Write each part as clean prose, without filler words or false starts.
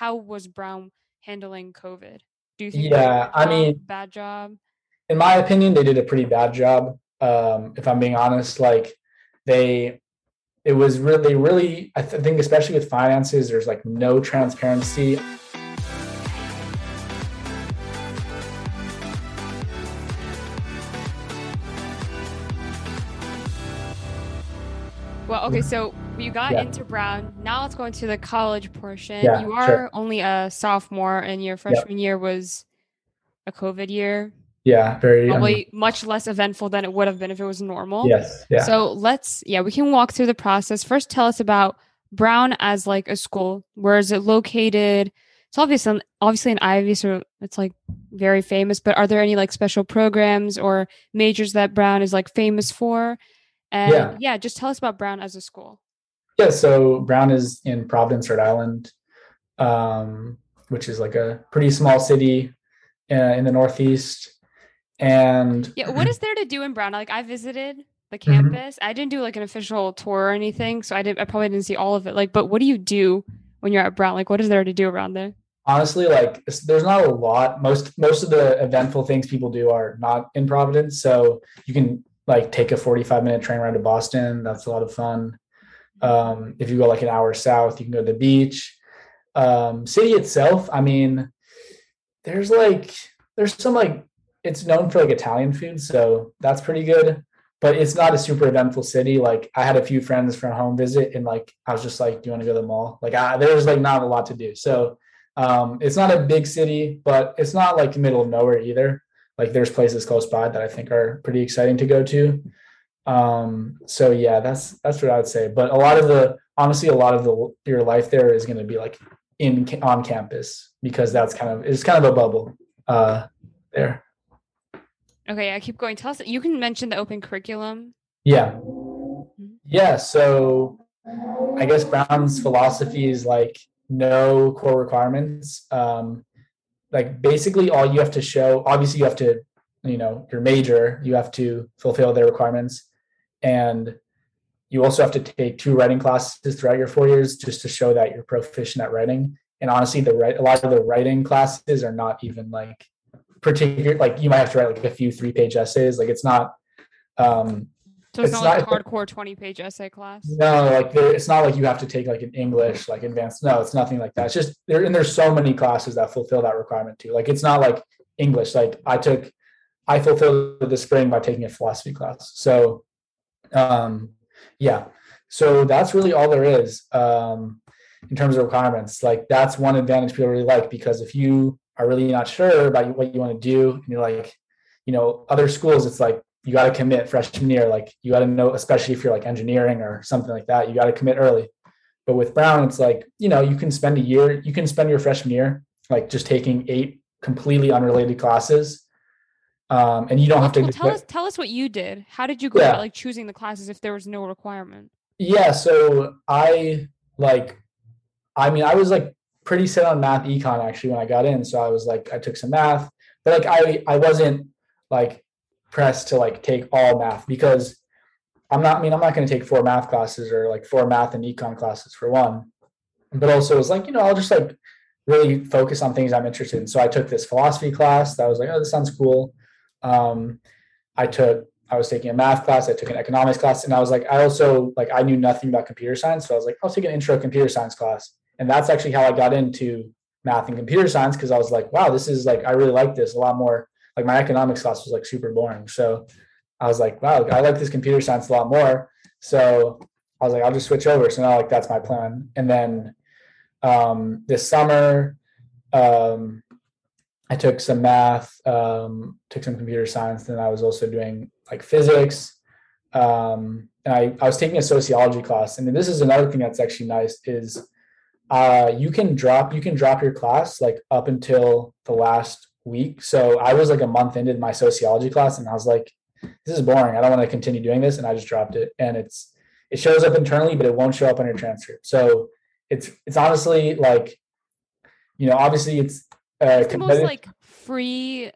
how was Brown handling COVID? Do you think bad job? In my opinion, they did a pretty bad job. If I'm being honest, I think especially with finances, there's no transparency. Well, okay, so you got into Brown. Now let's go into the college portion. Yeah, you are only a sophomore, and your freshman year was a COVID year. Yeah, very. Probably much less eventful than it would have been if it was normal. Yes. Yeah. So we can walk through the process. First, tell us about Brown as a school. Where is it located? It's obviously an Ivy, so it's very famous, but are there any special programs or majors that Brown is famous for? And just tell us about Brown as a school. Yeah, so Brown is in Providence, Rhode Island, which is a pretty small city in the Northeast. And what is there to do in Brown? I visited the campus. Mm-hmm. I didn't do an official tour or anything, so I probably didn't see all of it. But what do you do when you're at Brown? What is there to do around there? Honestly, there's not a lot. Most of the eventful things people do are not in Providence, so you can take a 45-minute train ride to Boston. That's a lot of fun. If you go an hour south, you can go to the beach. City itself, there's some it's known for Italian food, so that's pretty good, but it's not a super eventful city. I had a few friends for a home visit, and I was just do you want to go to the mall? There's not a lot to do. So it's not a big city, but it's not the middle of nowhere either. There's places close by that I think are pretty exciting to go to. That's what I would say. But your life there is going to be on campus, because that's it's kind of a bubble there. Okay. I keep going. Tell us, you can mention the open curriculum. Yeah. Yeah. So I guess Brown's philosophy is no core requirements. Basically all you have to show, obviously you have to, your major, you have to fulfill their requirements. And you also have to take 2 writing classes throughout your 4 years just to show that you're proficient at writing. And honestly, a lot of the writing classes are not even particular. You might have to write a few 3-page essays. It's not. So it's not a hardcore 20-page essay class. No, it's not you have to take an English advanced. No, it's nothing like that. It's just there's so many classes that fulfill that requirement too. It's not English. I fulfilled it this spring by taking a philosophy class. So, so that's really all there is in terms of requirements. That's one advantage people really because if you are really not sure about what you want to do, and you're other schools, it's you got to commit freshman year. You got to know, especially if you're engineering or something like that, you got to commit early. But with Brown, it's you can spend your freshman year, just taking 8 completely unrelated classes. And you don't have to tell us what you did. How did you go about choosing the classes if there was no requirement? Yeah. So I was pretty set on math econ actually when I got in. So I was I took some math, but I wasn't pressed to take all math, because I'm not going to take 4 math classes or 4 math and econ classes for one, but also it's I'll just really focus on things I'm interested in. So I took this philosophy class that was oh, this sounds cool. I was taking a math class. I took an economics class, and I was I knew nothing about computer science. So I was I'll take an intro computer science class. And that's actually how I got into math and computer science. Cause I was wow, this is I really like this a lot more. My economics class was super boring. So I was wow, I like this computer science a lot more. So I was I'll just switch over. So now that's my plan. And then this summer I took some math, took some computer science. And I was also doing physics. And I was taking a sociology class. And this is another thing that's actually nice is you can drop your class up until the last week. So I was a month into my sociology class, and I was this is boring. I don't want to continue doing this. And I just dropped it, and it shows up internally, but it won't show up on your transcript. So it's honestly obviously it's the most free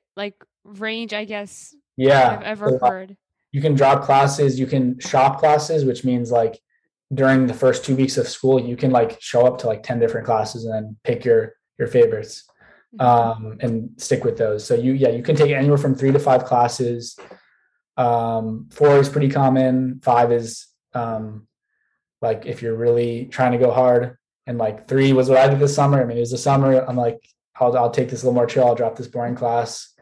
range, I guess. Yeah. I've ever heard. You can drop classes. You can shop classes, which means during the first 2 weeks of school, you can like show up to like 10 different classes and then pick your favorites, and stick with those. So you can take anywhere from 3 to 5 classes. 4 is pretty common. 5 is, like if you're really trying to go hard, and like 3 was what I did this summer. I mean, it was the summer. I'm like, I'll take this a little more chill. I'll drop this boring class.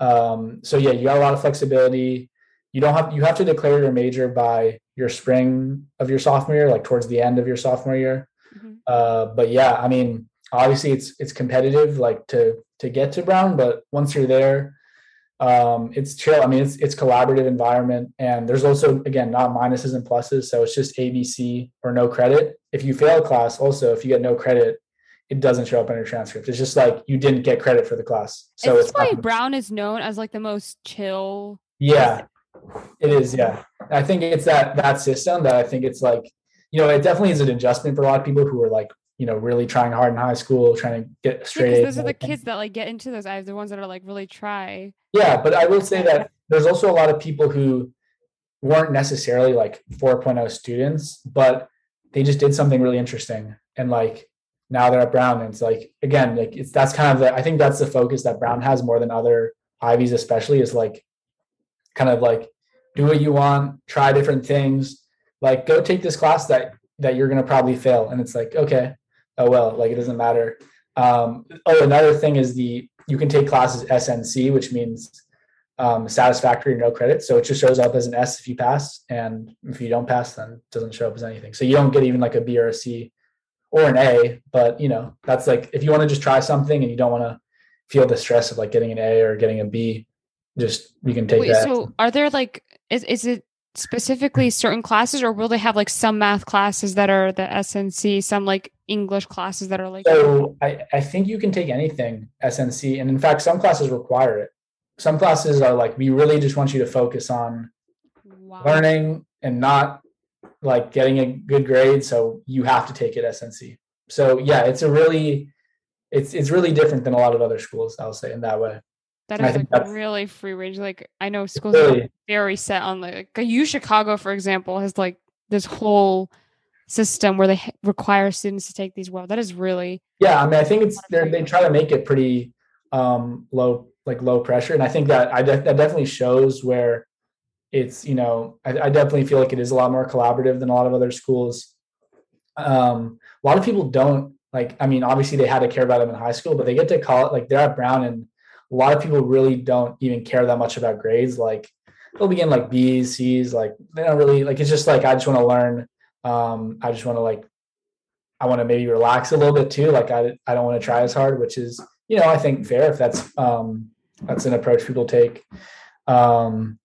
So yeah, you got a lot of flexibility. You have to declare your major by your spring of your sophomore year, like towards the end of your sophomore year. Mm-hmm. But yeah, I mean, obviously it's competitive, like to get to Brown, but once you're there, it's chill. I mean, it's collaborative environment, and there's also, again, not minuses and pluses. So it's just ABC or no credit. If you fail a class, also, if you get no credit, it doesn't show up in your transcript. It's just like, you didn't get credit for the class. So it's why Brown is known as like the most chill. Yeah, it is. Yeah. I think it's that system that I think it's like, you know, it definitely is an adjustment for a lot of people who are like, you know, really trying hard in high school, trying to get straight A's. Those are the kids that like get into those. I have the ones that are like really try. Yeah. But I will say that there's also a lot of people who weren't necessarily like 4.0 students, but they just did something really interesting. And like, now they're at Brown, and it's like, again, like that's kind of I think that's the focus that Brown has more than other Ivies, especially, is like, kind of like, do what you want, try different things, like go take this class that you're going to probably fail. And it's like, okay. Oh, well, like, it doesn't matter. Another thing is you can take classes SNC, which means satisfactory, no credit. So it just shows up as an S if you pass, and if you don't pass, then it doesn't show up as anything. So you don't get even like a B or a C or an A, but you know, that's like, if you want to just try something and you don't want to feel the stress of like getting an A or getting a B, just, you can take that. So are there like, is it specifically certain classes, or will they have like some math classes that are the SNC, some like English classes that are like? So I think you can take anything SNC. And in fact, some classes require it. Some classes are like, we really just want you to focus on learning and not like getting a good grade. So you have to take it SNC. So yeah, it's really different than a lot of other schools, I'll say, in that way. That is like really free range. Like, I know schools are very set on like UChicago, for example, has like this whole system where they require students to take these. Well, that is really, yeah. I mean, I think they try to make it pretty low pressure, and I think that that definitely shows where it's, you know, I definitely feel like it is a lot more collaborative than a lot of other schools. A lot of people don't like. I mean, obviously they had to care about them in high school, but they get to college, like they're at Brown, and a lot of people really don't even care that much about grades. Like they'll begin like B's, C's, like they don't really like, it's just like, I just want to learn. I just want to like, I want to maybe relax a little bit too. Like I don't want to try as hard, which is, you know, I think fair if that's an approach people take. And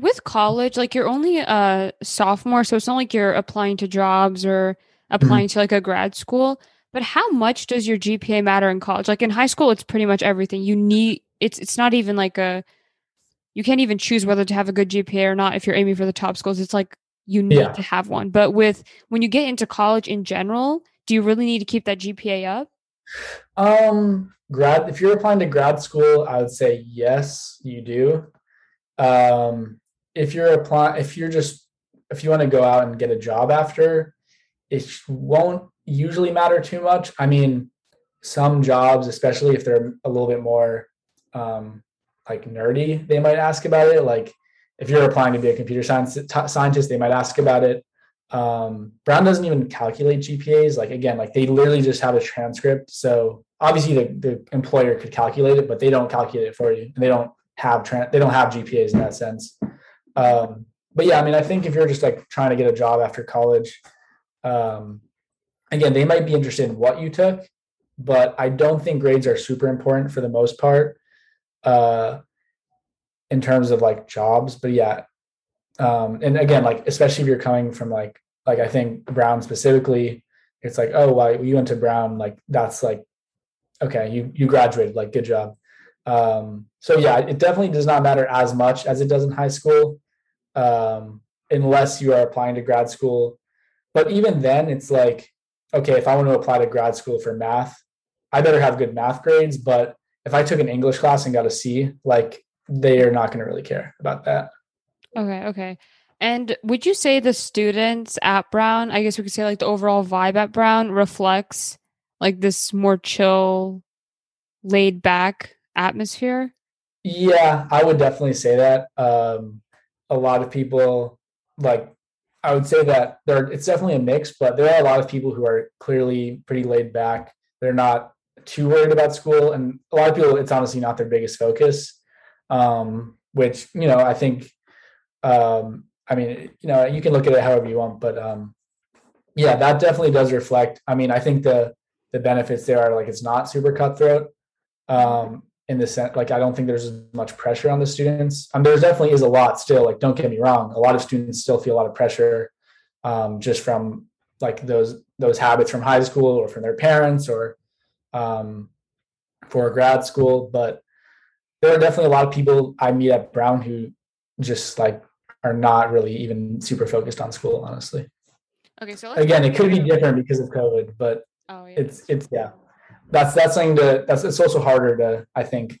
with college, like you're only a sophomore, so it's not like you're applying to jobs or applying to like a grad school. But how much does your GPA matter in college? Like in high school, it's pretty much everything you need. It's not even like you can't even choose whether to have a good GPA or not. If you're aiming for the top schools, it's like you need to have one. But when you get into college in general, do you really need to keep that GPA up? If you're applying to grad school, I would say, yes, you do. If you want to go out and get a job after, it won't usually matter too much. I mean, some jobs, especially if they're a little bit more like nerdy, they might ask about it. Like if you're applying to be a computer scientist, they might ask about it. Brown doesn't even calculate GPAs. Like again, like they literally just have a transcript. So obviously the employer could calculate it, but they don't calculate it for you, and they don't have GPAs in that sense. But yeah, I mean, I think if you're just like trying to get a job after college, again, they might be interested in what you took, but I don't think grades are super important for the most part, in terms of like jobs. But yeah. And again, like, especially if you're coming from like I think Brown specifically, it's like, oh, well, you went to Brown. Like, that's like, okay, you graduated, like, good job. So yeah, it definitely does not matter as much as it does in high school, unless you are applying to grad school. But even then it's like, okay, if I want to apply to grad school for math, I better have good math grades. But if I took an English class and got a C, like, they are not going to really care about that. Okay. And would you say the students at Brown, I guess we could say like the overall vibe at Brown reflects like this more chill, laid back atmosphere? Yeah, I would definitely say that. A lot of people, like, I would say that it's definitely a mix, but there are a lot of people who are clearly pretty laid back. They're not too worried about school. And a lot of people, it's honestly not their biggest focus, which, you know, I think, I mean, you know, you can look at it however you want, but yeah, that definitely does reflect. I mean, I think the benefits there are like, it's not super cutthroat in the sense, like, I don't think there's as much pressure on the students. There definitely is a lot still, like, don't get me wrong. A lot of students still feel a lot of pressure just from like those habits from high school or from their parents or for grad school. But there are definitely a lot of people I meet at Brown who just like are not really even super focused on school, honestly. Okay. So again, it could be different because of COVID, but oh, yeah. It's yeah, that's something it's also harder to, I think,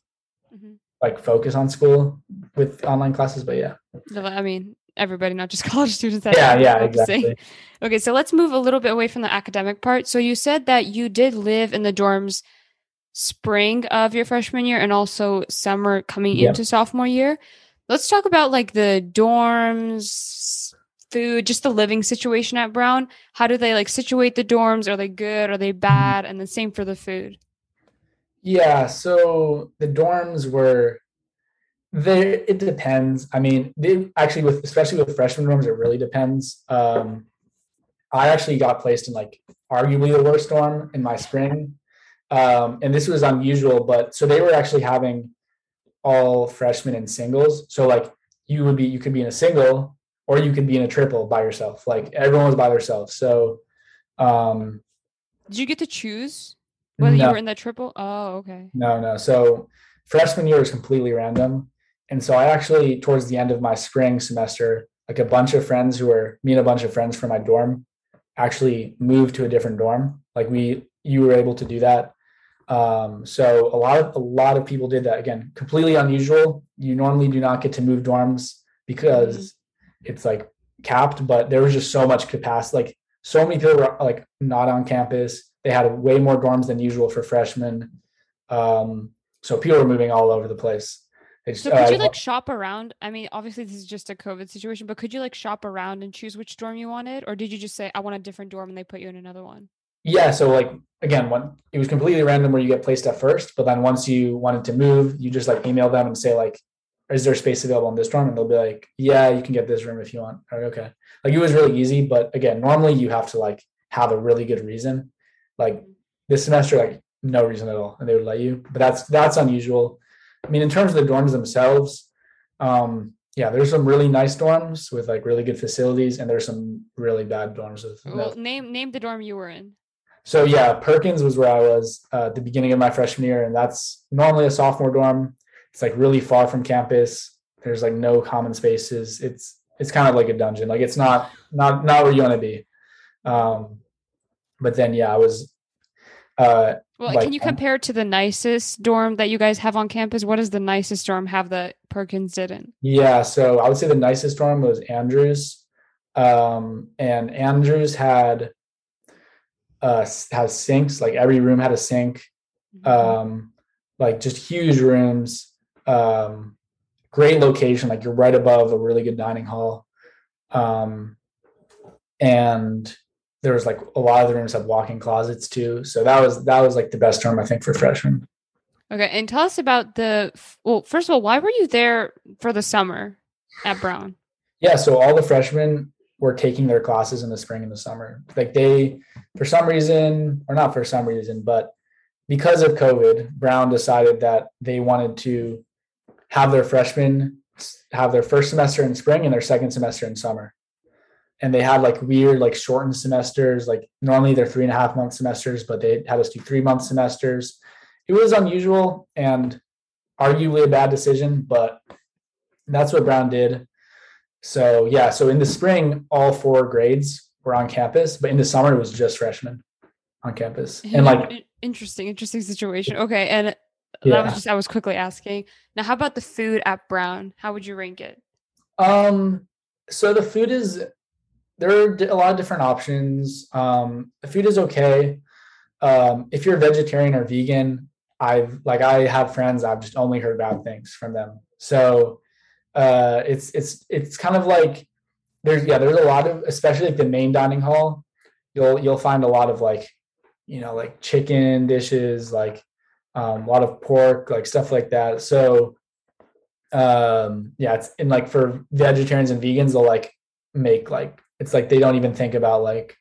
mm-hmm. like focus on school with online classes, but yeah. I mean, everybody, not just college students. Yeah, exactly. Okay. So let's move a little bit away from the academic part. So you said that you did live in the dorms spring of your freshman year and also summer coming into sophomore year. Let's talk about like the dorms, food, just the living situation at Brown. How do they like situate the dorms? Are they good? Are they bad? And the same for the food. Yeah. So the dorms were there. It depends. I mean, they actually especially with freshman dorms, it really depends. I actually got placed in like arguably the worst dorm in my spring. And this was unusual, but so they were actually having all freshmen in singles. So like you could be in a single or you could be in a triple by yourself. Like everyone was by themselves. So, did you get to choose whether you were in the triple? Oh, okay. No. So freshman year was completely random. And so I actually, towards the end of my spring semester, like me and a bunch of friends from my dorm actually moved to a different dorm. Like you were able to do that. So a lot of people did that. Again, completely unusual. You normally do not get to move dorms because it's like capped, but there was just so much capacity. Like so many people were like not on campus. They had way more dorms than usual for freshmen. So people were moving all over the place. So could you like shop around? I mean, obviously this is just a COVID situation, but could you like shop around and choose which dorm you wanted? Or did you just say, I want a different dorm and they put you in another one? Yeah. So like, again, it was completely random where you get placed at first, but then once you wanted to move, you just like email them and say like, is there space available in this dorm? And they'll be like, yeah, you can get this room if you want. Like, okay. Like it was really easy, but again, normally you have to like have a really good reason. Like this semester, like no reason at all. And they would let you, but that's unusual. I mean, in terms of the dorms themselves, yeah, there's some really nice dorms with like really good facilities and there's some really bad dorms. Name the dorm you were in. So yeah, Perkins was where I was at the beginning of my freshman year. And that's normally a sophomore dorm. It's like really far from campus. There's like no common spaces. It's kind of like a dungeon. Like it's not where you want to be. But then, yeah, I was. Can you compare it to the nicest dorm that you guys have on campus? What does the nicest dorm have that Perkins didn't? Yeah. So I would say the nicest dorm was Andrews. And Andrews had, has sinks, like every room had a sink, like just huge rooms, great location, like you're right above a really good dining hall, and there was like a lot of the rooms have walk-in closets too, so that was like the best dorm I think for freshmen. Okay, and tell us about first of all, why were you there for the summer at Brown? Yeah, so all the freshmen were taking their classes in the spring and the summer. Like they, for some reason, or not for some reason, but because of COVID, Brown decided that they wanted to have their freshmen have their first semester in spring and their second semester in summer. And they had like weird, like shortened semesters, like normally they're 3.5 month semesters, but they had us do 3 month semesters. It was unusual and arguably a bad decision, but that's what Brown did. So yeah, so in the spring, all 4 grades were on campus, but in the summer, it was just freshmen on campus. And like interesting situation. Okay, and yeah. I was quickly asking. Now, how about the food at Brown? How would you rank it? So the food is, there are a lot of different options. The food is okay. If you're vegetarian or vegan, I have friends, I've just only heard bad things from them. So it's kind of like there's a lot of, especially at the main dining hall, you'll find a lot of like chicken dishes, a lot of pork, like stuff like that. So it's in like for vegetarians and vegans, they'll like make like, it's like, they don't even think about like,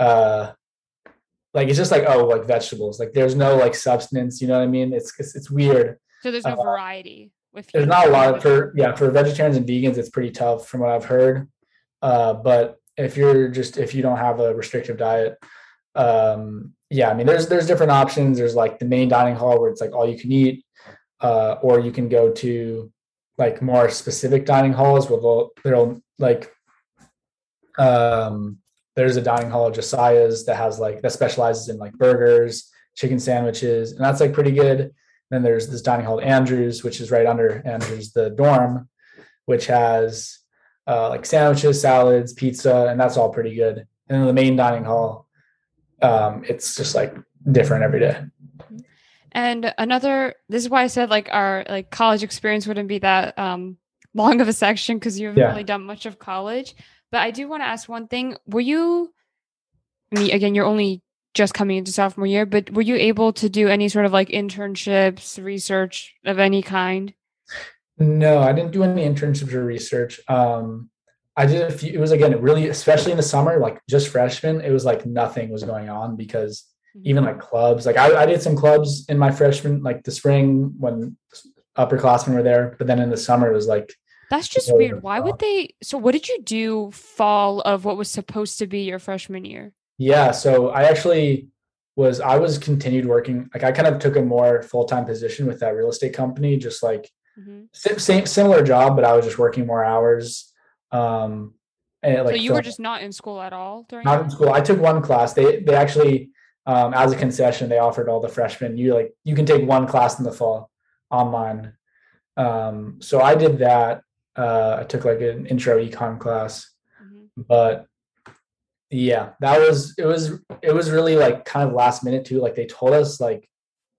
it's just like, oh, like vegetables, like there's no like substance, you know what I mean? It's weird. So there's no variety with there's not a lot of, for vegetarians and vegans, it's pretty tough from what I've heard. But if you don't have a restrictive diet, there's different options. There's like the main dining hall where it's like all you can eat, or you can go to like more specific dining halls where there's a dining hall at Josiah's that specializes in like burgers, chicken sandwiches, and that's like pretty good. And then there's this dining hall at Andrews, which is right under Andrews, the dorm, which has like sandwiches, salads, pizza, and that's all pretty good. And then the main dining hall, it's just like different every day. And this is why I said like our like college experience wouldn't be that long of a section, because you haven't really done much of college. But I do want to ask one thing. You're only just coming into sophomore year, but were you able to do any sort of like internships, research of any kind? No, I didn't do any internships or research. I did a few. It was again, really, especially in the summer, like just freshmen, it was like nothing was going on because even like clubs, like I did some clubs in my freshman, like the spring when upperclassmen were there, but then in the summer it was like, that's just weird. Why would they? So what did you do fall of what was supposed to be your freshman year? Yeah. So I was continued working. Like I kind of took a more full-time position with that real estate company, just like similar job, but I was just working more hours. And like, so you were just not in school at all? Not in school. I took one class. They actually, as a concession, they offered all the freshmen, you can take one class in the fall online. So I did that. I took like an intro econ class, but yeah, it was really like kind of last minute too. Like they told us like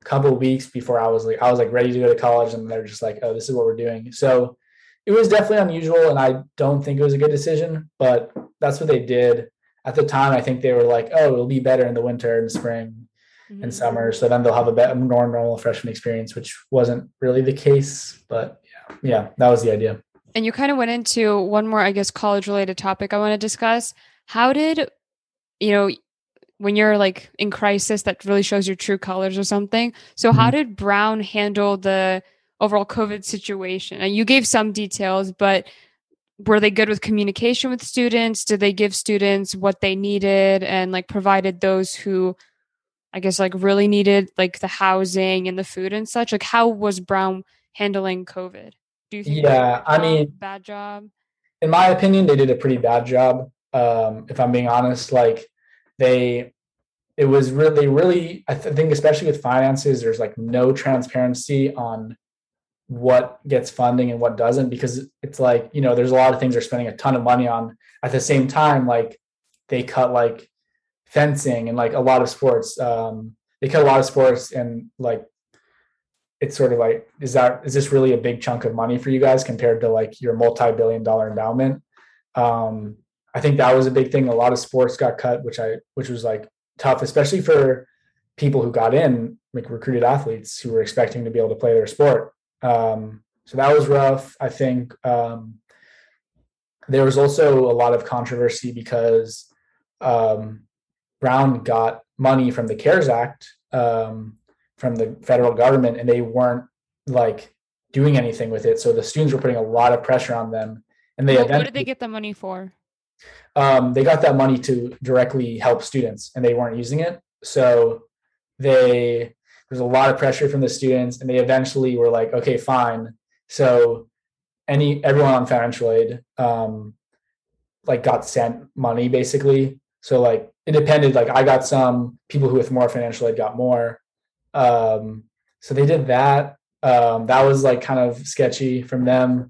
a couple of weeks before I was ready to go to college, and they're just like, oh, this is what we're doing. So it was definitely unusual, and I don't think it was a good decision, but that's what they did at the time. I think they were like, oh, it'll be better in the winter and spring and summer. So then they'll have a more normal freshman experience, which wasn't really the case, but yeah, that was the idea. And you kind of went into one more, I guess, college related topic I want to discuss. How did, when you're like in crisis, that really shows your true colors or something. So how did Brown handle the overall COVID situation? And you gave some details, but were they good with communication with students? Did they give students what they needed and like provided those who, I guess, like really needed like the housing and the food and such? Like how was Brown handling COVID? Do you think bad job? In my opinion, they did a pretty bad job. If I'm being honest, like I think especially with finances, there's like no transparency on what gets funding and what doesn't, because it's like, there's a lot of things they're spending a ton of money on at the same time. Like they cut like fencing and like a lot of sports, and like, it's sort of like, is this really a big chunk of money for you guys compared to like your multi-billion-dollar endowment? I think that was a big thing. A lot of sports got cut, which was like tough, especially for people who got in, like recruited athletes who were expecting to be able to play their sport. So that was rough. I think there was also a lot of controversy because Brown got money from the CARES Act, from the federal government, and they weren't like doing anything with it. So the students were putting a lot of pressure on them. And what did they get the money for? They got that money to directly help students, and they weren't using it. So there's a lot of pressure from the students, and they eventually were like, okay, fine. So everyone on financial aid, like got sent money basically. So like it depended, like I got some, people who with more financial aid got more. So they did that. That was like kind of sketchy from them.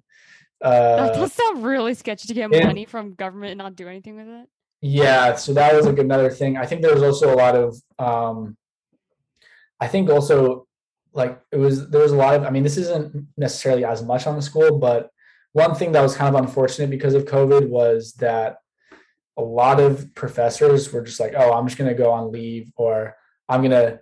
That's not really sketchy to get money from government and not do anything with it. Yeah, so that was like another thing. I think there was also a lot of, I think also like there was a lot of, I mean, this isn't necessarily as much on the school, but one thing that was kind of unfortunate because of COVID was that a lot of professors were just like, oh, I'm just going to go on leave, or I'm going to,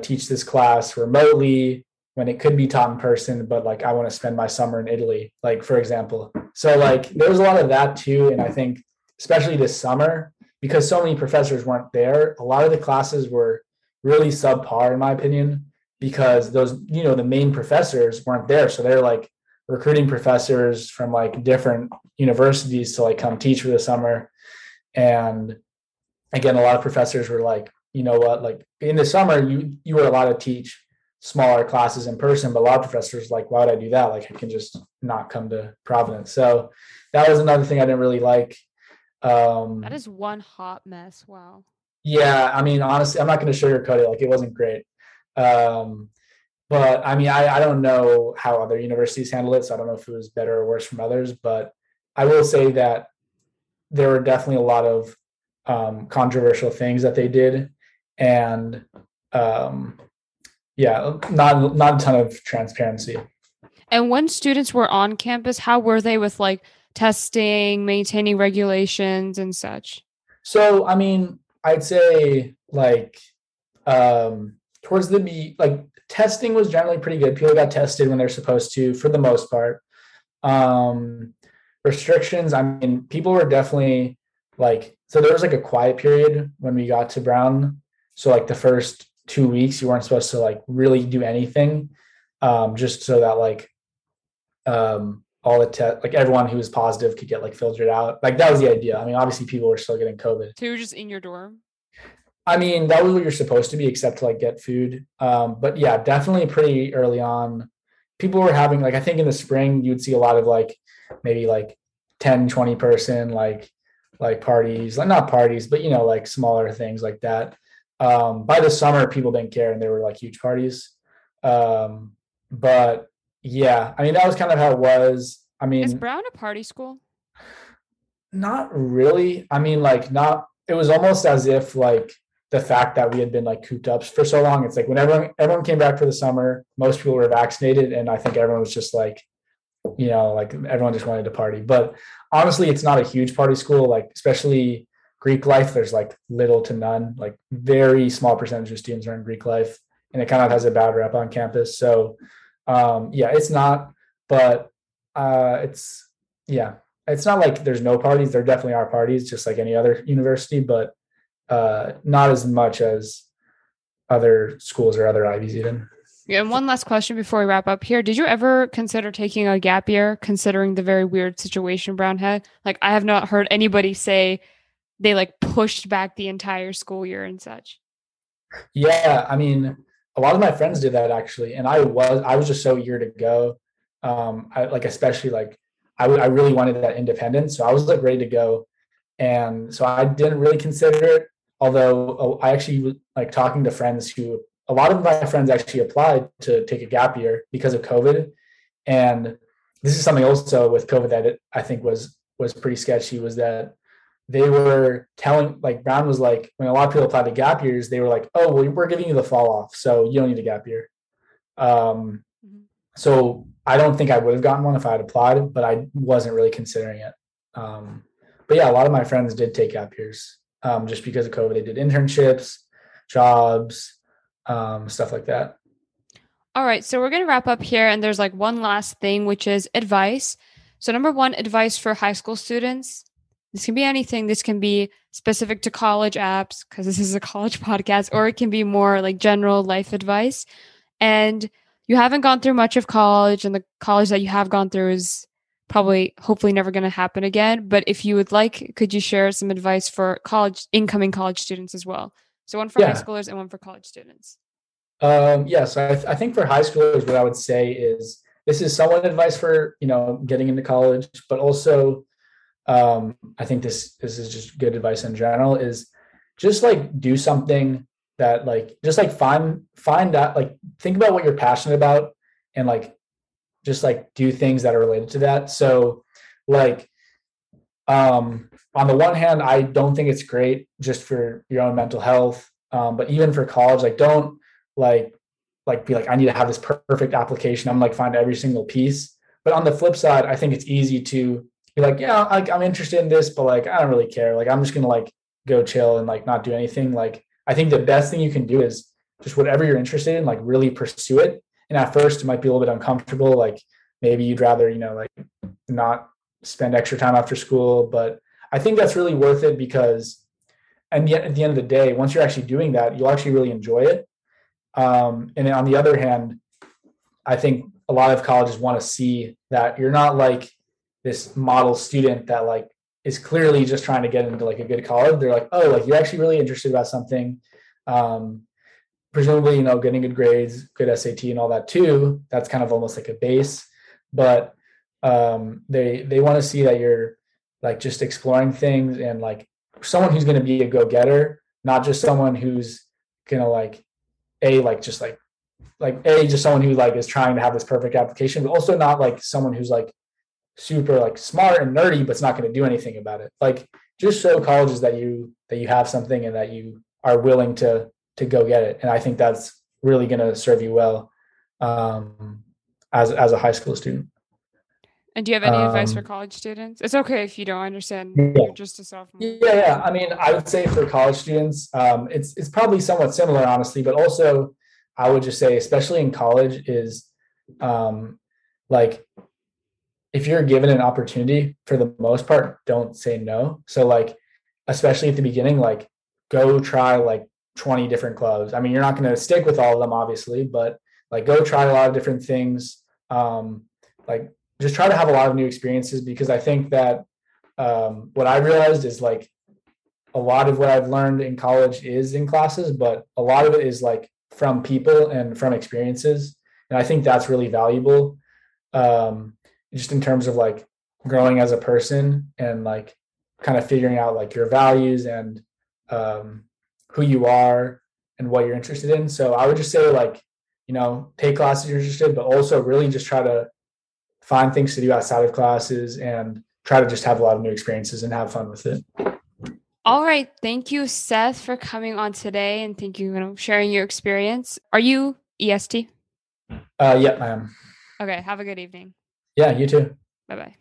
teach this class remotely when it could be taught in person, but like, I want to spend my summer in Italy, like, for example. So like, there was a lot of that too. And I think, especially this summer, because so many professors weren't there, a lot of the classes were really subpar, in my opinion, because those, the main professors weren't there. So they're like recruiting professors from like different universities to like come teach for the summer. And again, a lot of professors were like, you know what, like in the summer, you were allowed to teach smaller classes in person, but a lot of professors were like, why would I do that? Like I can just not come to Providence. So that was another thing I didn't really like. That is one hot mess. Wow. Yeah. I mean, honestly, I'm not going to sugarcoat it. Like it wasn't great. But I mean, I don't know how other universities handle it. So I don't know if it was better or worse from others, but I will say that there were definitely a lot of controversial things that they did. And not a ton of transparency. And when students were on campus, how were they with like testing, maintaining regulations and such? So, I mean, I'd say like towards testing was generally pretty good. People got tested when they're supposed to, for the most part. Restrictions, I mean, people were definitely like, so there was like a quiet period when we got to Brown. So like the first 2 weeks, you weren't supposed to like really do anything, just so that like all the everyone who was positive could get like filtered out. Like that was the idea. I mean, obviously people were still getting COVID. So you were just in your dorm? I mean, that was what you're supposed to be, except to like get food. But yeah, definitely pretty early on, people were having like, I think in the spring, you'd see a lot of like, maybe like 10, 20 person, like parties, like not parties, but like smaller things like that. By the summer, people didn't care and there were like huge parties. But yeah, I mean, that was kind of how it was. I mean, is Brown a party school? Not really. I mean, like it was almost as if like, the fact that we had been like cooped up for so long, it's like when everyone came back for the summer, most people were vaccinated. And I think everyone was just like, like everyone just wanted to party, but honestly, it's not a huge party school. Like, especially Greek life, there's like little to none, like very small percentage of students are in Greek life, and it kind of has a bad rep on campus. So it's not, but it's not like there's no parties. There definitely are parties just like any other university, but not as much as other schools or other Ivies even. Yeah. And one last question before we wrap up here. Did you ever consider taking a gap year considering the very weird situation Brown had? Like I have not heard anybody say they like pushed back the entire school year and such. Yeah. I mean, a lot of my friends did that actually. And I was just so eager to go. I really wanted that independence. So I was like ready to go. And so I didn't really consider it, although I actually was like talking to friends who, a lot of my friends actually applied to take a gap year because of COVID. And this is something also with COVID that I think was pretty sketchy, was that they were telling, like Brown was like, when a lot of people applied to gap years, they were like, oh, well, we're giving you the fall off, so you don't need a gap year. So I don't think I would have gotten one if I had applied, but I wasn't really considering it. But yeah, a lot of my friends did take gap years just because of COVID. They did internships, jobs, stuff like that. All right. So we're going to wrap up here. And there's like one last thing, which is advice. So number one, advice for high school students. This can be anything. This can be specific to college apps because this is a college podcast, or it can be more like general life advice. And you haven't gone through much of college, and the college that you have gone through is probably hopefully never going to happen again. But if you would like, could you share some advice for incoming college students as well? So one for high schoolers and one for college students. So I think for high schoolers, what I would say is this is somewhat advice for, getting into college, but also I think this is just good advice in general, is just like do something that like, just like find out, like think about what you're passionate about and like just like do things that are related to that. So like, on the one hand, I don't think it's great just for your own mental health. But even for college, like don't like be like, I need to have this perfect application. I'm like, find every single piece. But on the flip side, I think it's easy to be like, yeah, I'm interested in this, but like, I don't really care. Like, I'm just going to like go chill and like not do anything. Like, I think the best thing you can do is just whatever you're interested in, like really pursue it. And at first it might be a little bit uncomfortable. Like maybe you'd rather, you know, like not spend extra time after school, but I think that's really worth it because, and yet at the end of the day, once you're actually doing that, you'll actually really enjoy it. And then on the other hand, I think a lot of colleges want to see that you're not like this model student that like is clearly just trying to get into like a good college. They're like, oh, like you're actually really interested about something. Presumably, you know, getting good grades, good SAT and all that too. That's kind of almost like a base, but they want to see that you're like just exploring things and like someone who's going to be a go-getter, not just someone who's going to just someone who like is trying to have this perfect application, but also not like someone who's like super like smart and nerdy, but it's not going to do anything about it. Like just show colleges that you have something and that you are willing to go get it. And I think that's really going to serve you well, as a high school student. And do you have any advice for college students? It's okay if you don't understand. Yeah. You're just a sophomore. Yeah. I mean, I would say for college students, it's probably somewhat similar, honestly. But also, I would just say, especially in college, is like if you're given an opportunity, for the most part, don't say no. So like, especially at the beginning, like go try like 20 different clubs. I mean, you're not going to stick with all of them, obviously, but like go try a lot of different things. Just try to have a lot of new experiences, because I think that what I realized is like a lot of what I've learned in college is in classes, but a lot of it is like from people and from experiences. And I think that's really valuable just in terms of like growing as a person and like kind of figuring out like your values and who you are and what you're interested in. So I would just say like, you know, take classes you're interested in, but also really just try to find things to do outside of classes and try to just have a lot of new experiences and have fun with it. All right. Thank you, Seth, for coming on today. And thank you for sharing your experience. Are you EST? Yep, I am. Okay. Have a good evening. Yeah, you too. Bye-bye.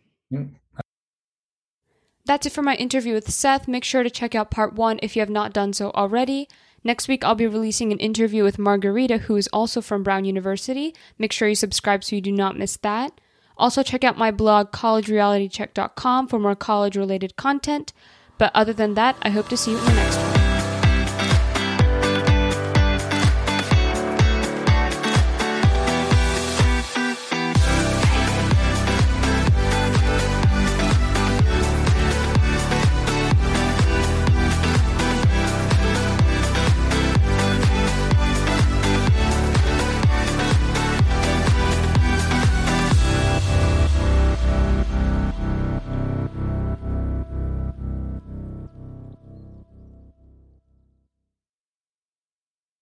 That's it for my interview with Seth. Make sure to check out part 1 if you have not done so already. Next week, I'll be releasing an interview with Margarita, who is also from Brown University. Make sure you subscribe so you do not miss that. Also, check out my blog, collegerealitycheck.com, for more college-related content. But other than that, I hope to see you in the next one.